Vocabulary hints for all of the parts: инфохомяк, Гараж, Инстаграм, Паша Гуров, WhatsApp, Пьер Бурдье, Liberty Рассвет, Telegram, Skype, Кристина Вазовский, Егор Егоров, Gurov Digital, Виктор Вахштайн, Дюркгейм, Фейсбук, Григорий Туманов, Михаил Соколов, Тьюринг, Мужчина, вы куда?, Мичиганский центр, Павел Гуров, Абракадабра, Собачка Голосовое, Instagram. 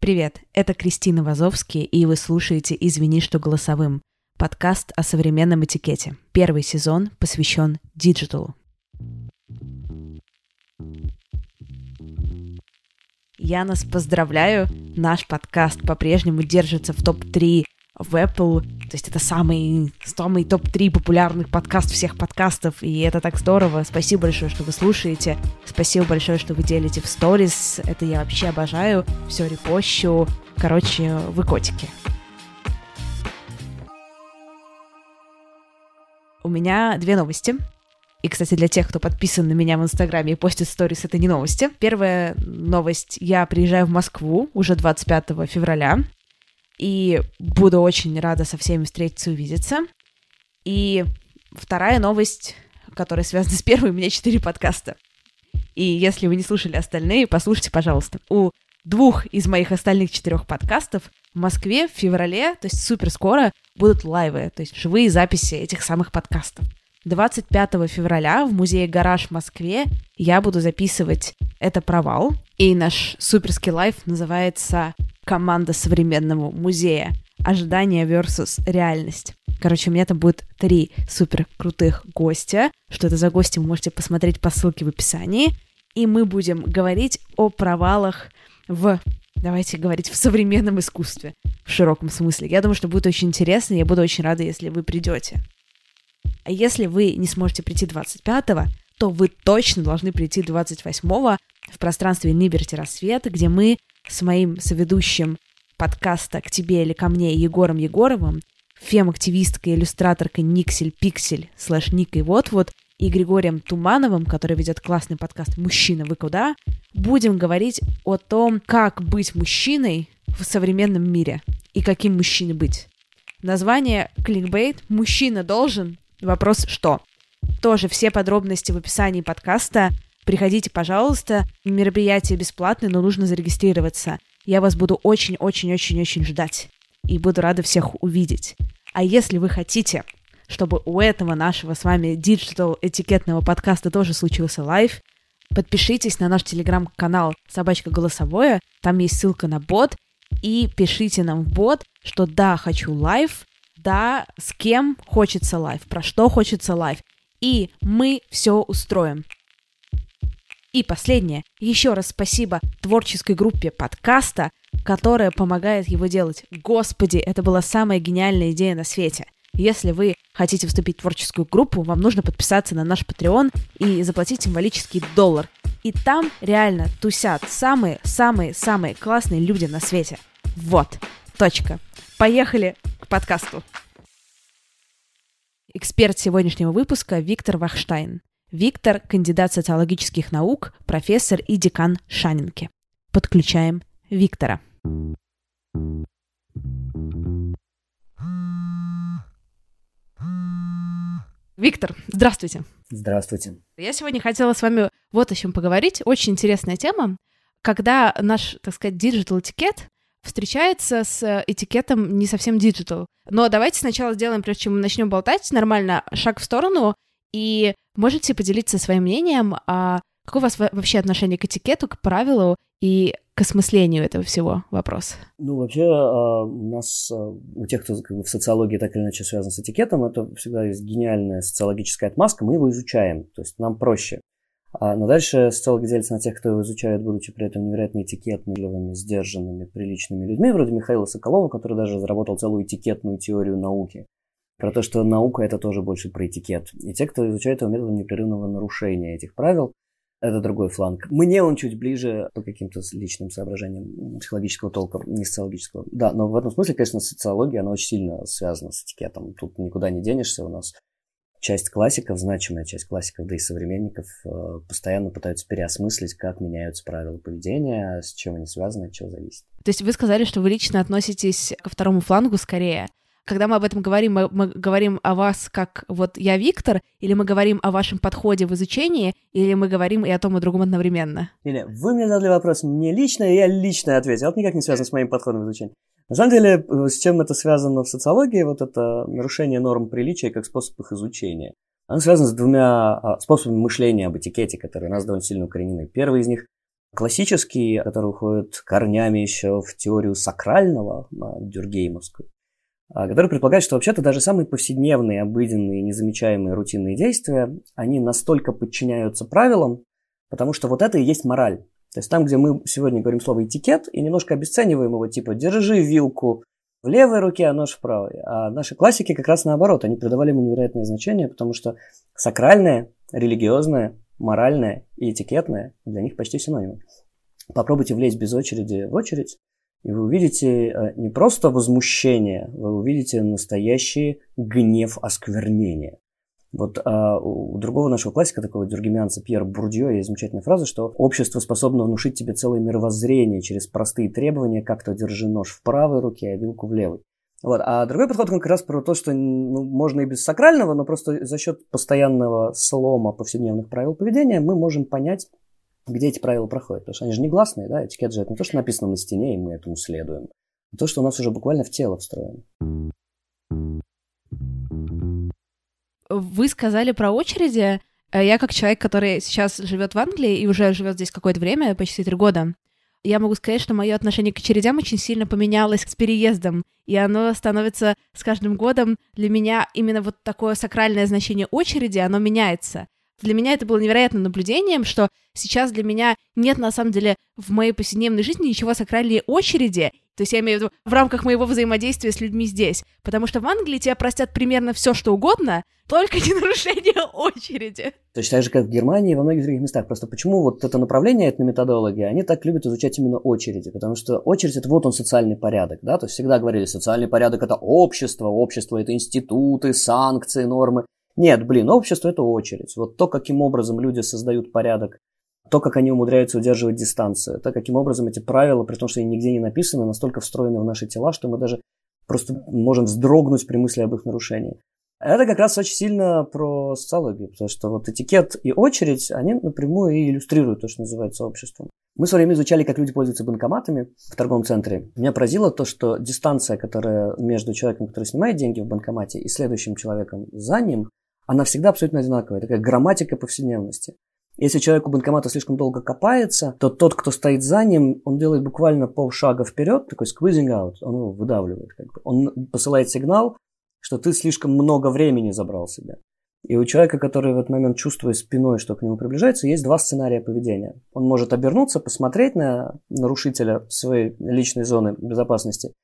Привет, это Кристина Вазовский, и вы слушаете «Извини, что голосовым» — подкаст о современном этикете. Первый сезон посвящен диджиталу. Я нас поздравляю, наш подкаст по-прежнему держится в топ-3 в Apple, то есть это самый топ-3 популярных подкаст всех подкастов, и это так здорово. Спасибо большое, что вы слушаете, спасибо большое, что вы делите в сторис, это я вообще обожаю, все репощу, короче, вы котики. У меня две новости. И, кстати, для тех, кто подписан на меня в Инстаграме и постит сторис, это не новости. Первая новость. Я приезжаю в Москву уже 25 февраля. И буду очень рада со всеми встретиться и увидеться. И вторая новость, которая связана с первой, у меня 4 подкаста. И если вы не слушали остальные, послушайте, пожалуйста. У 2 из моих остальных 4 подкастов в Москве в феврале, то есть супер скоро, будут лайвы, то есть живые записи этих самых подкастов. 25 февраля в музее «Гараж» в Москве я буду записывать «Это провал». И наш суперский лайв называется «Команда современного музея. Ожидание versus реальность». Короче, у меня там будет 3 супер крутых гостя. Что это за гости, вы можете посмотреть по ссылке в описании. И мы будем говорить о провалах в современном искусстве в широком смысле. Я думаю, что будет очень интересно, я буду очень рада, если вы придете. А если вы не сможете прийти 25-го, то вы точно должны прийти 28-го в пространстве Liberty Рассвет, где мы с моим соведущим подкаста «К тебе или ко мне» Егором Егоровым, фем-активисткой и иллюстраторкой Никсель Пиксель /Никой вот-вот и Григорием Тумановым, который ведет классный подкаст «Мужчина, вы куда?», будем говорить о том, как быть мужчиной в современном мире и каким мужчиной быть. Название кликбейт «Мужчина должен». Вопрос «Что?». Тоже все подробности в описании подкаста. Приходите, пожалуйста. Мероприятие бесплатное, но нужно зарегистрироваться. Я вас буду очень-очень-очень-очень ждать. И буду рада всех увидеть. А если вы хотите, чтобы у этого нашего с вами диджитал-этикетного подкаста тоже случился лайв, подпишитесь на наш телеграм-канал «Собачка Голосовое». Там есть ссылка на бот. И пишите нам в бот, что «Да, хочу лайв», да, с кем хочется лайв, про что хочется лайв. И мы все устроим. И последнее. Еще раз спасибо творческой группе подкаста, которая помогает его делать. Господи, это была самая гениальная идея на свете. Если вы хотите вступить в творческую группу, вам нужно подписаться на наш Patreon и заплатить символический $1. И там реально тусят самые-самые-самые классные люди на свете. Вот. Точка. Поехали к подкасту. Эксперт сегодняшнего выпуска Виктор Вахштайн. Виктор – кандидат социологических наук, профессор и декан Шанинки. Подключаем Виктора. Виктор, здравствуйте. Здравствуйте. Я сегодня хотела с вами вот о чем поговорить. Очень интересная тема. Когда наш, так сказать, диджитал-этикет встречается с этикетом не совсем диджитал. Но давайте сначала сделаем, прежде чем мы начнем болтать, нормально шаг в сторону, и можете поделиться своим мнением, какое у вас вообще отношение к этикету, к правилу и к осмыслению этого всего вопроса? Ну, вообще у тех, кто в социологии так или иначе связан с этикетом, это всегда есть гениальная социологическая отмазка, мы его изучаем, то есть нам проще. Но дальше социологи делятся на тех, кто его изучает, будучи при этом невероятно этикетными, сдержанными, приличными людьми, вроде Михаила Соколова, который даже разработал целую этикетную теорию науки. Про то, что наука – это тоже больше про этикет. И те, кто изучает его методом непрерывного нарушения этих правил, это другой фланг. Мне он чуть ближе по каким-то личным соображениям психологического толка, не социологического. Да, но в этом смысле, конечно, социология, она очень сильно связана с этикетом. Тут никуда не денешься. У нас часть классиков, значимая часть классиков, да и современников, постоянно пытаются переосмыслить, как меняются правила поведения, с чем они связаны, от чего зависит. То есть вы сказали, что вы лично относитесь ко второму флангу скорее. Когда мы об этом говорим, мы говорим о вас как вот я Виктор, или мы говорим о вашем подходе в изучении, или мы говорим и о том, и о другом одновременно? Или вы мне задали вопрос мне лично, и я лично ответил. Это никак не связано с моим подходом в изучении. На самом деле, с чем это связано в социологии, вот это нарушение норм приличия как способ их изучения. Оно связано с двумя способами мышления об этикете, которые у нас довольно сильно укоренены. Первый из них классический, который уходит корнями еще в теорию сакрального, дюркгеймовскую, который предполагает, что вообще-то даже самые повседневные, обыденные, незамечаемые рутинные действия, они настолько подчиняются правилам, потому что вот это и есть мораль. То есть там, где мы сегодня говорим слово «этикет» и немножко обесцениваем его, типа «держи вилку в левой руке, а нож в правой». А наши классики как раз наоборот, они придавали ему невероятное значение, потому что сакральное, религиозное, моральное и этикетное для них почти синонимы. Попробуйте влезть без очереди в очередь, и вы увидите не просто возмущение, вы увидите настоящий гнев осквернения. Вот у другого нашего классика, такого дюргемианца Пьера Бурдье, есть замечательная фраза, что «общество способно внушить тебе целое мировоззрение через простые требования, как-то держи нож в правой руке, а вилку в левой». Вот. А другой подход как раз про то, что можно и без сакрального, но просто за счет постоянного слома повседневных правил поведения мы можем понять, где эти правила проходят. Потому что они же негласные, да, этикет же это не то, что написано на стене, и мы этому следуем, а то, что у нас уже буквально в тело встроено. Вы сказали про очереди. Я как человек, который сейчас живет в Англии и уже живет здесь какое-то время, почти 3 года, я могу сказать, что мое отношение к очередям очень сильно поменялось с переездом, и оно становится с каждым годом для меня именно вот такое сакральное значение очереди, оно меняется. Для меня это было невероятным наблюдением, что сейчас для меня нет на самом деле в моей повседневной жизни ничего сакральнее очереди. То есть я имею в виду в рамках моего взаимодействия с людьми здесь. Потому что в Англии тебя простят примерно все, что угодно, только не нарушение очереди. Точно так же, как в Германии и во многих других местах. Просто почему вот это направление этнометодологи, они так любят изучать именно очереди? Потому что очередь – это вот он социальный порядок, да? То есть всегда говорили, социальный порядок – это общество, общество – это институты, санкции, нормы. Нет, общество – это очередь. Вот то, каким образом люди создают порядок, то, как они умудряются удерживать дистанцию, то, каким образом эти правила, при том, что они нигде не написаны, настолько встроены в наши тела, что мы даже просто можем вздрогнуть при мысли об их нарушении. Это как раз очень сильно про социологию, потому что вот этикет и очередь, они напрямую и иллюстрируют то, что называется обществом. Мы в свое время изучали, как люди пользуются банкоматами в торговом центре. Меня поразило то, что дистанция, которая между человеком, который снимает деньги в банкомате, и следующим человеком за ним, она всегда абсолютно одинаковая, такая грамматика повседневности. Если человек у банкомата слишком долго копается, то тот, кто стоит за ним, он делает буквально полшага вперед, такой squeezing out, он его выдавливает. Он посылает сигнал, что ты слишком много времени забрал себе. И у человека, который в этот момент чувствует спиной, что к нему приближается, есть 2 сценария поведения. Он может обернуться, посмотреть на нарушителя своей личной зоны безопасности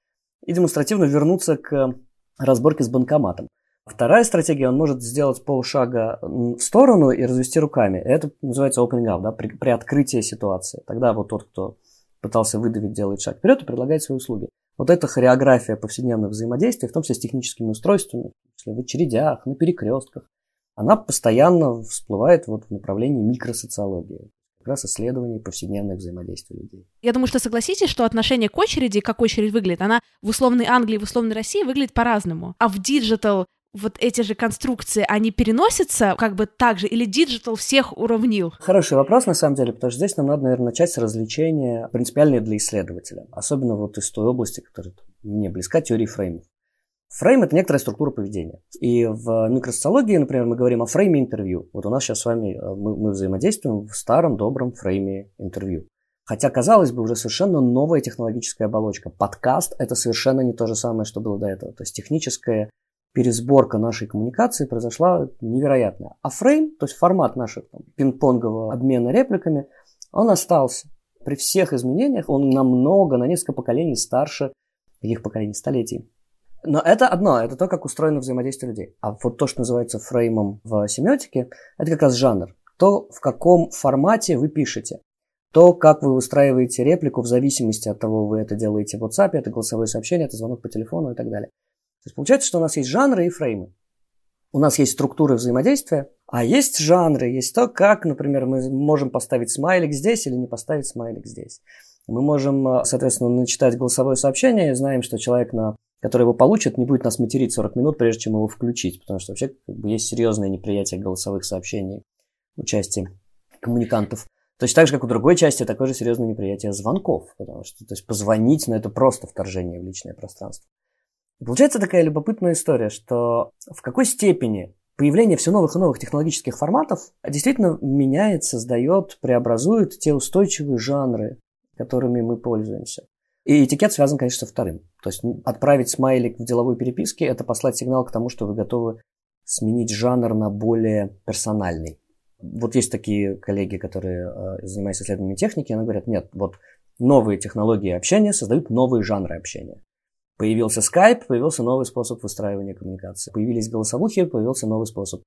и демонстративно вернуться к разборке с банкоматом. Вторая стратегия, он может сделать полшага в сторону и развести руками. Это называется opening up, да, при открытии ситуации. Тогда вот тот, кто пытался выдавить, делает шаг вперед и предлагает свои услуги. Вот эта хореография повседневных взаимодействий, в том числе с техническими устройствами, в очередях, на перекрестках, она постоянно всплывает вот в направлении микросоциологии. Как раз исследование повседневных взаимодействий людей. Я думаю, что согласитесь, что отношение к очереди, как очередь выглядит, она в условной Англии, в условной России выглядит по-разному. А в диджитал вот эти же конструкции, они переносятся как бы так же, или диджитал всех уравнил? Хороший вопрос, на самом деле, потому что здесь нам надо, наверное, начать с развлечения принципиальные для исследователя, особенно вот из той области, которая мне близка, теории фреймов. Фрейм – это некоторая структура поведения. И в микросоциологии, например, мы говорим о фрейме интервью. Вот у нас сейчас с вами, мы взаимодействуем в старом добром фрейме интервью. Хотя, казалось бы, уже совершенно новая технологическая оболочка. Подкаст – это совершенно не то же самое, что было до этого. То есть техническое пересборка нашей коммуникации произошла невероятная. А фрейм, то есть формат нашего пинг-понгового обмена репликами, он остался. При всех изменениях он намного, на несколько поколений старше их поколений, столетий. Но это одно, это то, как устроено взаимодействие людей. А вот то, что называется фреймом в семиотике, это как раз жанр. То, в каком формате вы пишете. То, как вы выстраиваете реплику в зависимости от того, вы это делаете в WhatsApp, это голосовое сообщение, это звонок по телефону и так далее. То есть получается, что у нас есть жанры и фреймы. У нас есть структуры взаимодействия, а есть жанры, есть то, как, например, мы можем поставить смайлик здесь или не поставить смайлик здесь. Мы можем, соответственно, начитать голосовое сообщение и знаем, что человек, который его получит, не будет нас материть 40 минут, прежде чем его включить, потому что вообще есть серьезное неприятие голосовых сообщений у части коммуникантов. Точно так же, как у другой части, такое же серьезное неприятие звонков, потому что то есть позвонить, но это просто вторжение в личное пространство. И получается такая любопытная история, что в какой степени появление все новых и новых технологических форматов действительно меняет, создает, преобразует те устойчивые жанры, которыми мы пользуемся. И этикет связан, конечно, со вторым. То есть отправить смайлик в деловой переписке – это послать сигнал к тому, что вы готовы сменить жанр на более персональный. Вот есть такие коллеги, которые занимаются исследованием техники, они говорят, нет, вот новые технологии общения создают новые жанры общения. Появился Skype, появился новый способ выстраивания коммуникации. Появились голосовухи, появился новый способ.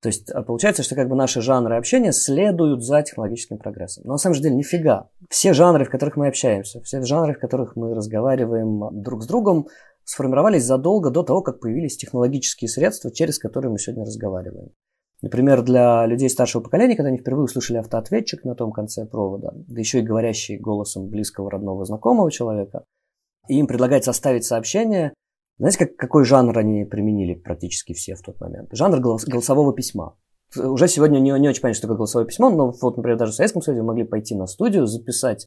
То есть получается, что как бы наши жанры общения следуют за технологическим прогрессом. Но на самом деле нифига. Все жанры, в которых мы общаемся, все жанры, в которых мы разговариваем друг с другом, сформировались задолго до того, как появились технологические средства, через которые мы сегодня разговариваем. Например, для людей старшего поколения, когда они впервые услышали автоответчик на том конце провода, да еще и говорящий голосом близкого, родного, знакомого человека, и им предлагается оставить сообщение. Знаете, какой жанр они применили практически все в тот момент? Жанр голосового письма. Уже сегодня не очень понятно, что такое голосовое письмо, но вот, например, даже в Советском Союзе могли пойти на студию, записать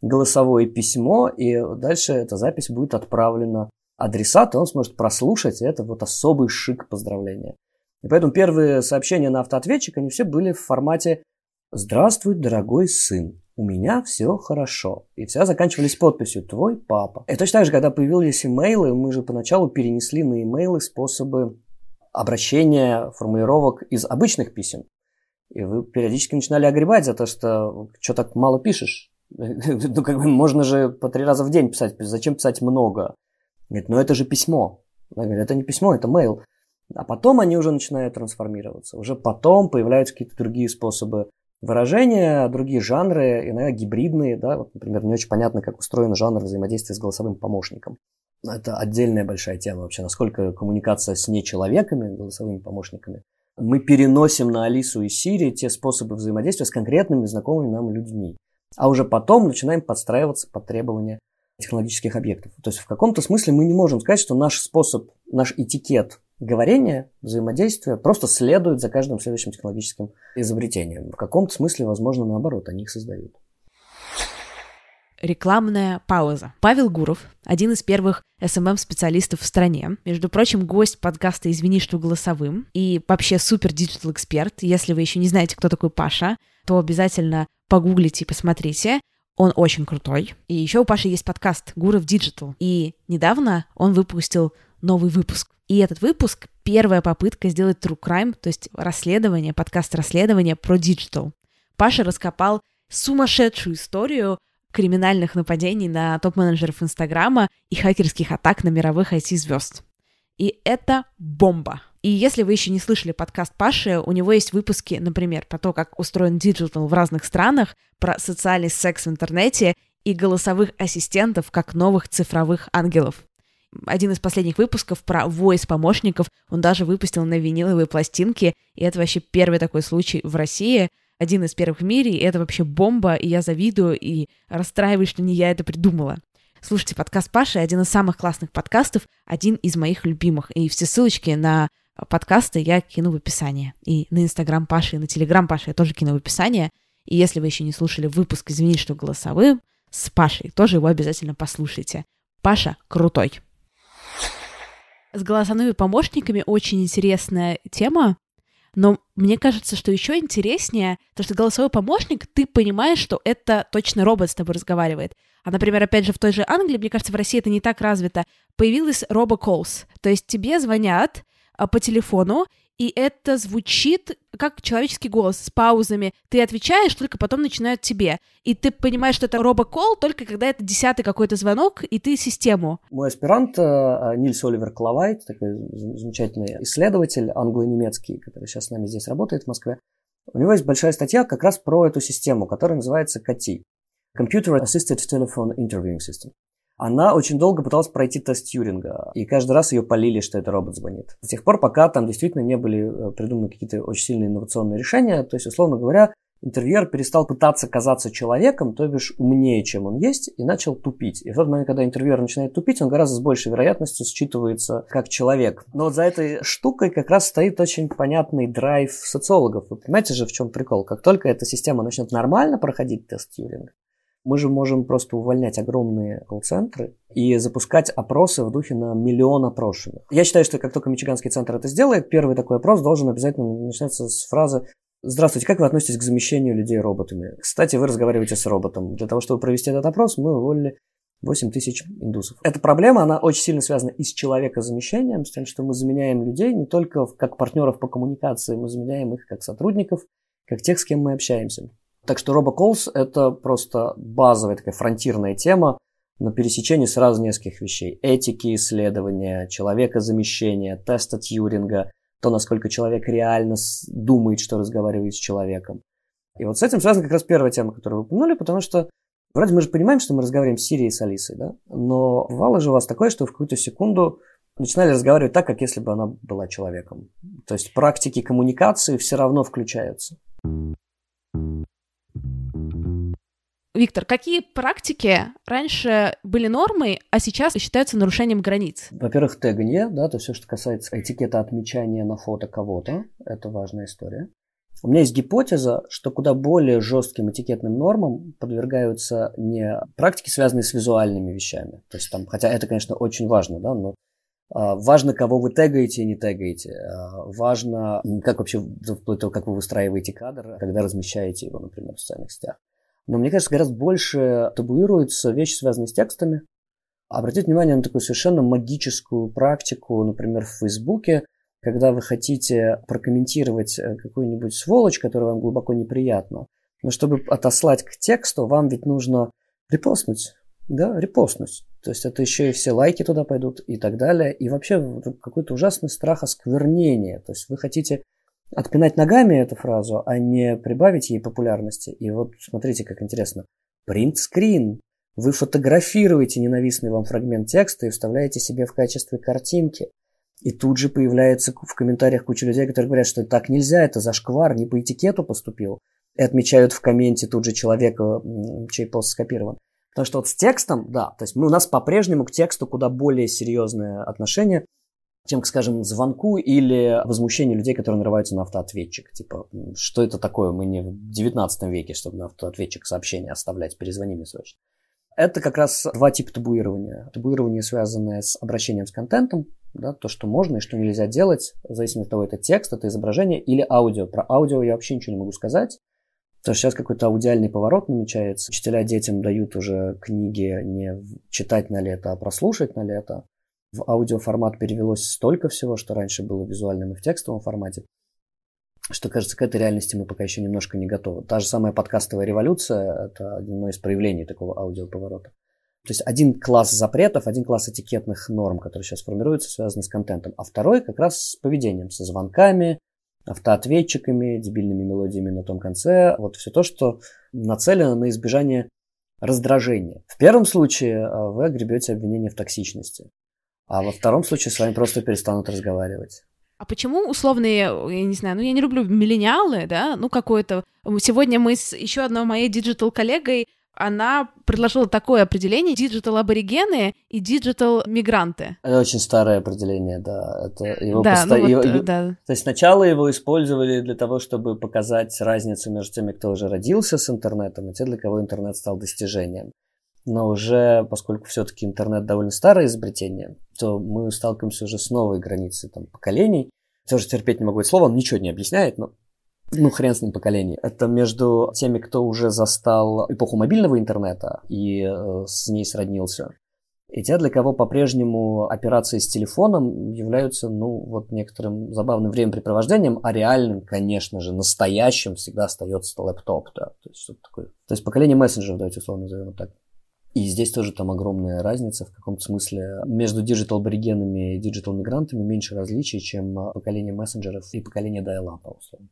голосовое письмо, и дальше эта запись будет отправлена адресату, и он сможет прослушать, и это вот особый шик поздравления. И поэтому первые сообщения на автоответчик, они все были в формате «Здравствуй, дорогой сын, у меня все хорошо». И все заканчивались подписью «Твой папа». И точно так же, когда появились имейлы, мы же поначалу перенесли на имейлы способы обращения формулировок из обычных писем. И вы периодически начинали огребать за то, что так мало пишешь. Ну, как бы можно же по 3 раза в день писать, зачем писать много? Говорит, ну это же письмо. Я говорю, это не письмо, это мейл. А потом они уже начинают трансформироваться. Уже потом появляются какие-то другие способы выражения, другие жанры, иногда гибридные. Да? Вот, например, не очень понятно, как устроен жанр взаимодействия с голосовым помощником. Но это отдельная большая тема вообще. Насколько коммуникация с нечеловеками, голосовыми помощниками. Мы переносим на Алису и Сири те способы взаимодействия с конкретными знакомыми нам людьми. А уже потом начинаем подстраиваться под требования технологических объектов. То есть в каком-то смысле мы не можем сказать, что наш способ, наш этикет говорение, взаимодействие просто следует за каждым следующим технологическим изобретением. В каком-то смысле, возможно, наоборот, они их создают. Рекламная пауза. Павел Гуров, один из первых СММ-специалистов в стране. Между прочим, гость подкаста «Извини, что голосовым» и вообще супер-диджитал-эксперт. Если вы еще не знаете, кто такой Паша, то обязательно погуглите и посмотрите. Он очень крутой. И еще у Паши есть подкаст «Gurov Digital». И недавно он выпустил новый выпуск. И этот выпуск — первая попытка сделать true crime, то есть расследование, подкаст-расследование про диджитал. Паша раскопал сумасшедшую историю криминальных нападений на топ-менеджеров Инстаграма и хакерских атак на мировых IT-звезд. И это бомба. И если вы еще не слышали подкаст Паши, у него есть выпуски, например, про то, как устроен диджитал в разных странах, про социальный секс в интернете и голосовых ассистентов как новых цифровых ангелов. Один из последних выпусков про войс-помощников он даже выпустил на виниловые пластинки, и это вообще первый такой случай в России, один из первых в мире, и это вообще бомба, и я завидую, и расстраиваюсь, что не я это придумала. Слушайте подкаст Паши, один из самых классных подкастов, один из моих любимых, и все ссылочки на подкасты я кину в описание, и на Инстаграм Паши, и на Телеграм Паши я тоже кину в описание, и если вы еще не слушали выпуск «Извини, что голосовым» с Пашей, тоже его обязательно послушайте. Паша крутой. С голосовыми помощниками очень интересная тема, но мне кажется, что еще интереснее, то, что голосовой помощник, ты понимаешь, что это точно робот с тобой разговаривает. А, например, опять же, в той же Англии, мне кажется, в России это не так развито, появилась робоколс, то есть тебе звонят, по телефону, и это звучит как человеческий голос с паузами. Ты отвечаешь, только потом начинают тебе. И ты понимаешь, что это робоколл, только когда это 10-й какой-то звонок, и ты систему. Мой аспирант Нильс Оливер Кловайт, такой замечательный исследователь англо-немецкий, который сейчас с нами здесь работает в Москве. У него есть большая статья как раз про эту систему, которая называется CATI. Computer Assisted Telephone Interviewing System. Она очень долго пыталась пройти тест Тьюринга, и каждый раз ее палили, что это робот звонит. До тех пор, пока там действительно не были придуманы какие-то очень сильные инновационные решения, то есть, условно говоря, интервьюер перестал пытаться казаться человеком, то бишь умнее, чем он есть, и начал тупить. И в тот момент, когда интервьюер начинает тупить, он гораздо с большей вероятностью считывается как человек. Но вот за этой штукой как раз стоит очень понятный драйв социологов. Вы понимаете же, в чем прикол? Как только эта система начнет нормально проходить тест Тьюринга, мы же можем просто увольнять огромные колл-центры и запускать опросы в духе на 1 миллион опрошенных. Я считаю, что как только Мичиганский центр это сделает, первый такой опрос должен обязательно начинаться с фразы: «Здравствуйте, как вы относитесь к замещению людей роботами? Кстати, вы разговариваете с роботом». Для того, чтобы провести этот опрос, мы уволили 8000 индусов. Эта проблема, она очень сильно связана и с человекозамещением, с тем, что мы заменяем людей не только как партнеров по коммуникации, мы заменяем их как сотрудников, как тех, с кем мы общаемся. Так что робоколлс – это просто базовая такая фронтирная тема на пересечении сразу нескольких вещей. Этики исследования, человекозамещения, теста Тьюринга, то, насколько человек реально думает, что разговаривает с человеком. И вот с этим связана как раз первая тема, которую вы упомянули, потому что вроде мы же понимаем, что мы разговариваем с Сирией и с Алисой, да? Но бывало же у вас такое, что в какую-то секунду начинали разговаривать так, как если бы она была человеком. То есть практики коммуникации все равно включаются. Виктор, какие практики раньше были нормой, а сейчас считаются нарушением границ? Во-первых, тегание, да, то есть все, что касается этикета отмечания на фото кого-то, это важная история. У меня есть гипотеза, что куда более жестким этикетным нормам подвергаются не практики, связанные с визуальными вещами. То есть там, хотя это, конечно, очень важно, да, но важно, кого вы тегаете и не тегаете. Важно, как вообще, вплоть до того, как вы выстраиваете кадр, когда размещаете его, например, в социальных сетях. Но мне кажется, гораздо больше табуируются вещи, связанные с текстами. Обратите внимание на такую совершенно магическую практику, например, в Фейсбуке, когда вы хотите прокомментировать какую-нибудь сволочь, которая вам глубоко неприятна. Но чтобы отослать к тексту, вам ведь нужно репостнуть. Да, репостнуть. То есть это еще и все лайки туда пойдут и так далее. И вообще какой-то ужасный страх осквернения. То есть вы хотите отпинать ногами эту фразу, а не прибавить ей популярности. И вот смотрите, как интересно. Принтскрин. Вы фотографируете ненавистный вам фрагмент текста и вставляете себе в качестве картинки. И тут же появляется в комментариях куча людей, которые говорят, что так нельзя, это зашквар, не по этикету поступил. И отмечают в комменте тут же человека, чей пост скопирован. Потому что вот с текстом, да, то есть у нас по-прежнему к тексту куда более серьезное отношение, чем, скажем, звонку или возмущению людей, которые нарываются на автоответчик. Типа, что это такое? Мы не в 19 веке, чтобы на автоответчик сообщение оставлять. Перезвони мне срочно. Это как раз два типа табуирования. Табуирование, связанное с обращением с контентом, да, то, что можно и что нельзя делать, в зависимости от того, это текст, это изображение или аудио. Про аудио я вообще ничего не могу сказать. Потому что сейчас какой-то аудиальный поворот намечается. Учителя детям дают уже книги не читать на лето, а прослушать на лето. В аудиоформат перевелось столько всего, что раньше было в визуальном и в текстовом формате, что, кажется, к этой реальности мы пока еще немножко не готовы. Та же самая подкастовая революция – это одно из проявлений такого аудиоповорота. То есть один класс запретов, один класс этикетных норм, которые сейчас формируются, связаны с контентом, а второй как раз с поведением, со звонками, автоответчиками, дебильными мелодиями на том конце. Вот все то, что нацелено на избежание раздражения. В первом случае вы огребете обвинение в токсичности. А во втором случае с вами просто перестанут разговаривать. А почему условные, я не знаю, ну я не люблю миллениалы, да, ну какое-то... Сегодня мы с еще одной моей диджитал-коллегой, она предложила такое определение: диджитал-аборигены и диджитал-мигранты. Это очень старое определение, да. Это его да, да. То есть сначала его использовали для того, чтобы показать разницу между теми, кто уже родился с интернетом, и те, для кого интернет стал достижением. Но уже, поскольку все-таки интернет довольно старое изобретение, то мы сталкиваемся уже с новой границей там, поколений. Тоже терпеть не могу это слово, он ничего не объясняет, но хрен с ним поколение. Это между теми, кто уже застал эпоху мобильного интернета и с ней сроднился, И те, для кого по-прежнему операции с телефоном являются, некоторым забавным времяпрепровождением, а реальным, конечно же, настоящим всегда остается лэптоп, да. То есть что-то такое. То есть поколение мессенджеров, давайте условно назовем так. И здесь тоже там огромная разница в каком-то смысле между диджитал-аборигенами и диджитал-мигрантами меньше различий, чем поколение мессенджеров и поколение дайлапа, условно.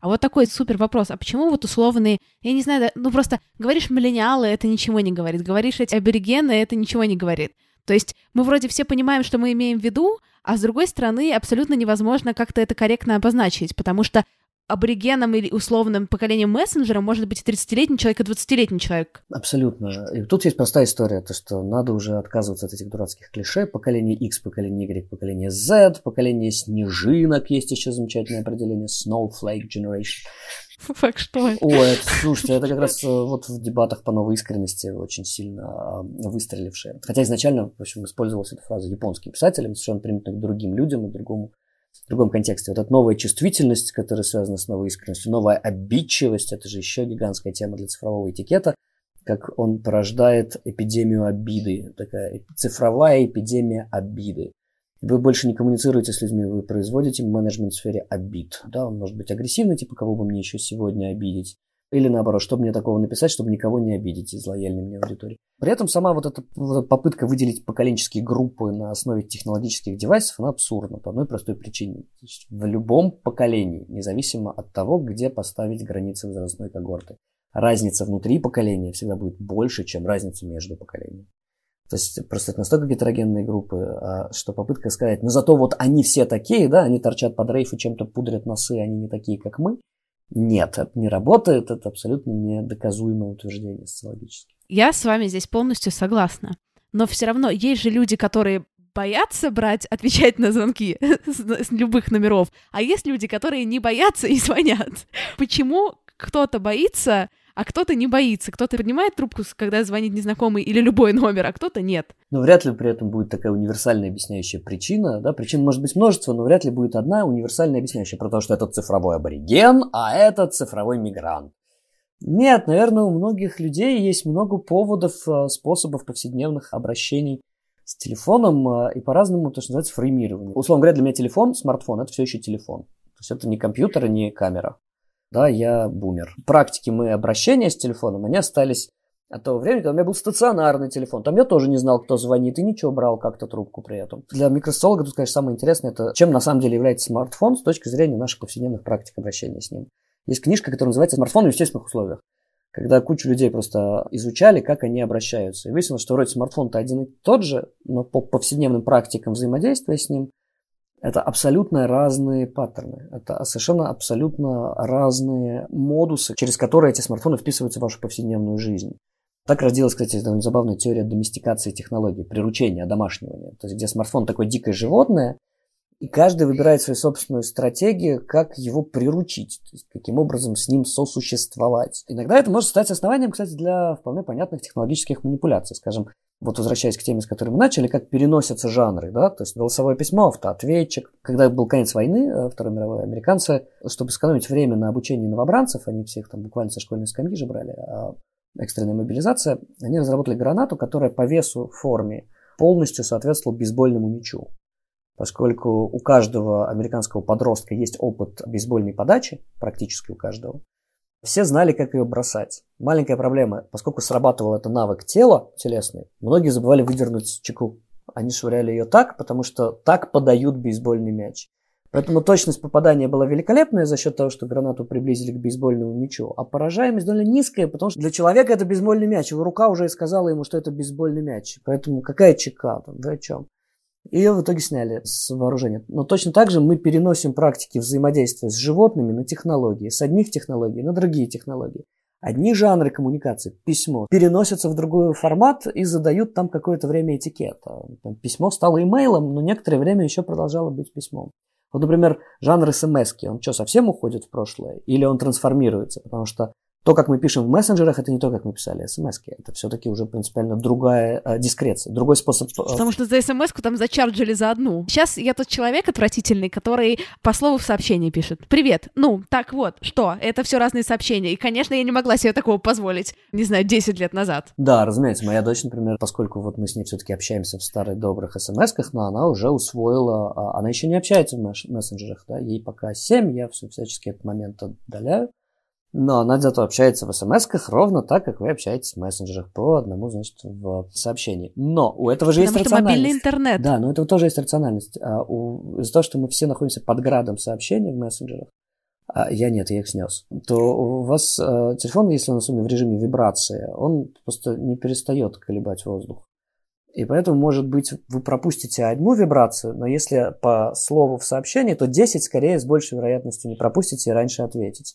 А вот такой супер вопрос. А почему условные, я не знаю, просто говоришь миллениалы, это ничего не говорит. Говоришь эти аборигены, это ничего не говорит. То есть мы вроде все понимаем, что мы имеем в виду, а с другой стороны абсолютно невозможно как-то это корректно обозначить, потому что аборигеном или условным поколением мессенджера может быть и 30-летний человек, и 20-летний человек. Абсолютно. И тут есть простая история, то что надо уже отказываться от этих дурацких клише. Поколение X, поколение Y, поколение Z, поколение снежинок. Есть еще замечательное определение Snowflake Generation. Фак, что это? Ой, слушайте, это как раз в дебатах по новой искренности очень сильно выстрелившее. Хотя изначально, в общем, использовалась эта фраза японским писателем, совершенно применительно к другим людям и в другом контексте. Вот эта новая чувствительность, которая связана с новой искренностью, новая обидчивость, это же еще гигантская тема для цифрового этикета, как он порождает эпидемию обиды, такая цифровая эпидемия обиды. Вы больше не коммуницируете с людьми, вы производите менеджмент в сфере обид. Да, он может быть агрессивный, типа кого бы мне еще сегодня обидеть, или наоборот, чтобы мне такого написать, чтобы никого не обидеть из лояльной мне аудитории. При этом сама вот эта попытка выделить поколенческие группы на основе технологических девайсов, она абсурдна по одной простой причине. В любом поколении, независимо от того, где поставить границы возрастной когорты, разница внутри поколения всегда будет больше, чем разница между поколениями. То есть просто это настолько гетерогенные группы, что попытка сказать, зато они все такие, да, они торчат под рейф и чем-то пудрят носы, они не такие, как мы. Нет, это не работает, это абсолютно недоказуемое утверждение социологически. Я с вами здесь полностью согласна. Но все равно есть же люди, которые боятся отвечать на звонки с любых номеров, а есть люди, которые не боятся и звонят. Почему кто-то боится, а кто-то не боится? Кто-то поднимает трубку, когда звонит незнакомый или любой номер, а кто-то нет. Но вряд ли при этом будет такая универсальная объясняющая причина. Да? Причин может быть множество, но вряд ли будет одна универсальная объясняющая про то, что этот цифровой абориген, а этот цифровой мигрант. Нет, наверное, у многих людей есть много поводов, способов повседневных обращений с телефоном и по-разному, то, что называется, фреймирование. Условно говоря, для меня телефон, смартфон, это все еще телефон. То есть это не компьютер и не камера. Да, я бумер. Практики мои обращения с телефоном, они остались от того времени, когда у меня был стационарный телефон. Там я тоже не знал, кто звонит, и ничего, брал как-то трубку при этом. Для микросоциолога тут, конечно, самое интересное, это чем на самом деле является смартфон с точки зрения наших повседневных практик обращения с ним. Есть книжка, которая называется «Смартфон в естественных условиях», когда кучу людей просто изучали, как они обращаются. И выяснилось, что вроде смартфон-то один и тот же, но по повседневным практикам взаимодействия с ним это абсолютно разные паттерны, это совершенно абсолютно разные модусы, через которые эти смартфоны вписываются в вашу повседневную жизнь. Так родилась, кстати, довольно забавная теория доместикации технологий, приручения, одомашнивания. То есть где смартфон такое дикое животное, и каждый выбирает свою собственную стратегию, как его приручить, то есть каким образом с ним сосуществовать. Иногда это может стать основанием, кстати, для вполне понятных технологических манипуляций. Скажем, возвращаясь к теме, с которой мы начали, как переносятся жанры, да, то есть голосовое письмо, автоответчик. Когда был конец войны, Второй мировой, американцы, чтобы сэкономить время на обучение новобранцев, они всех там буквально со школьной скамьи же брали, а экстренная мобилизация, они разработали гранату, которая по весу, форме полностью соответствовала бейсбольному мячу. Поскольку у каждого американского подростка есть опыт бейсбольной подачи, практически у каждого, все знали, как ее бросать. Маленькая проблема, поскольку срабатывал это навык тела, телесный, многие забывали выдернуть чеку. Они швыряли ее так, потому что так подают бейсбольный мяч. Поэтому точность попадания была великолепная за счет того, что гранату приблизили к бейсбольному мячу, а поражаемость довольно низкая, потому что для человека это бейсбольный мяч, его рука уже сказала ему, что это бейсбольный мяч. Поэтому какая чека там, да о чем? Ее в итоге сняли с вооружения. Но точно так же мы переносим практики взаимодействия с животными на технологии, с одних технологий на другие технологии. Одни жанры коммуникации, письмо, переносятся в другой формат и задают там какое-то время этикета. Письмо стало имейлом, но некоторое время еще продолжало быть письмом. Вот, например, жанр смс-ки, он что, совсем уходит в прошлое? Или он трансформируется? Потому что То, как мы пишем в мессенджерах, это не то, как мы писали смс-ки. Это все-таки уже принципиально другая дискреция, другой способ... Потому что за смс-ку там зачарджили за одну. Сейчас я тот человек отвратительный, который по слову в сообщении пишет. Привет. Ну, так вот, что? Это все разные сообщения. И, конечно, я не могла себе такого позволить, не знаю, 10 лет назад. Да, разумеется. Моя дочь, например, поскольку вот мы с ней все-таки общаемся в старых добрых смс-ках, но она уже усвоила... Она еще не общается в мессенджерах, да? Ей пока 7, я все всячески этот момент отдаляю. Но она зато общается в смс-ках ровно так, как вы общаетесь в мессенджерах по одному, значит, в сообщении. Но у этого же есть рациональность. Мобильный интернет. Да, но у этого тоже есть рациональность. Из-за того, что мы все находимся под градом сообщений в мессенджерах, я их снес, то у вас телефон, если он особенно в режиме вибрации, он просто не перестает колебать воздух. И поэтому, может быть, вы пропустите одну вибрацию, но если по слову в сообщении, то 10 скорее с большей вероятностью не пропустите и раньше ответите.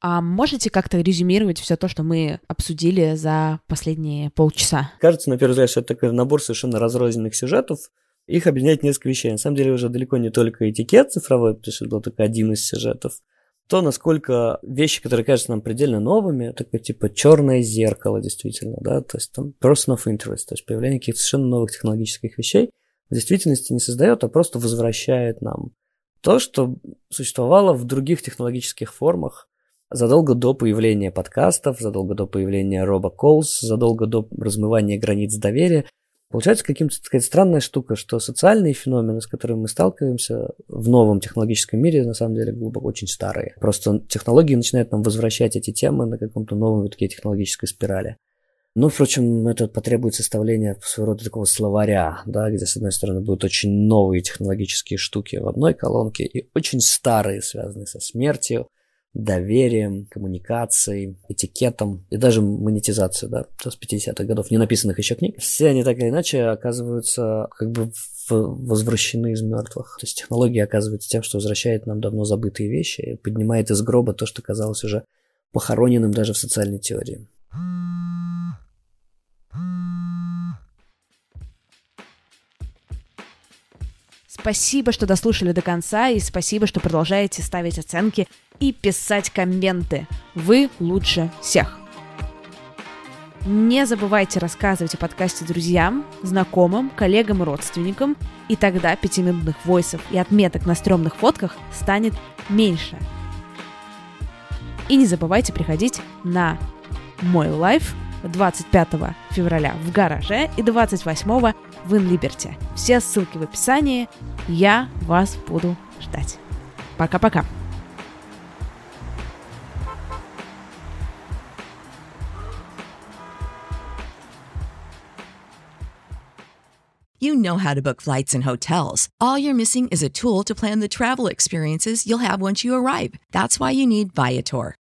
А можете как-то резюмировать все то, что мы обсудили за последние полчаса? Кажется, на первый взгляд, что это такой набор совершенно разрозненных сюжетов. Их объединяет несколько вещей. На самом деле, уже далеко не только этикет цифровой, потому что это был только один из сюжетов. То, насколько вещи, которые кажутся нам предельно новыми, такое типа черное зеркало, действительно, да, то есть там person of interest, то есть появление каких-то совершенно новых технологических вещей, в действительности не создает, а просто возвращает нам то, что существовало в других технологических формах задолго до появления подкастов, задолго до появления робоколлс, задолго до размывания границ доверия. Получается каким-то, так сказать, странная штука, что социальные феномены, с которыми мы сталкиваемся в новом технологическом мире, на самом деле глубоко очень старые. Просто технологии начинают нам возвращать эти темы на каком-то новом витке технологической спирали. Но, впрочем, это потребует составления своего рода такого словаря, да, где, с одной стороны, будут очень новые технологические штуки в одной колонке и очень старые, связанные со смертью, доверием, коммуникацией, этикетом и даже монетизацией, да, с 50-х годов, не написанных еще книг. Все они так или иначе оказываются как бы возвращены из мертвых. То есть технология оказывается тем, что возвращает нам давно забытые вещи и поднимает из гроба то, что казалось уже похороненным даже в социальной теории. Спасибо, что дослушали до конца, и спасибо, что продолжаете ставить оценки и писать комменты. Вы лучше всех. Не забывайте рассказывать о подкасте друзьям, знакомым, коллегам и родственникам, и тогда 5-минутных войсов и отметок на стрёмных фотках станет меньше. И не забывайте приходить на мой лайв 25 февраля в гараже и 28 в Liberty. Все ссылки в описании. Я вас буду ждать. Пока-пока. You know how to book flights and hotels. All you're missing is a tool to plan the travel experiences you'll have once you arrive. That's why you need Viator.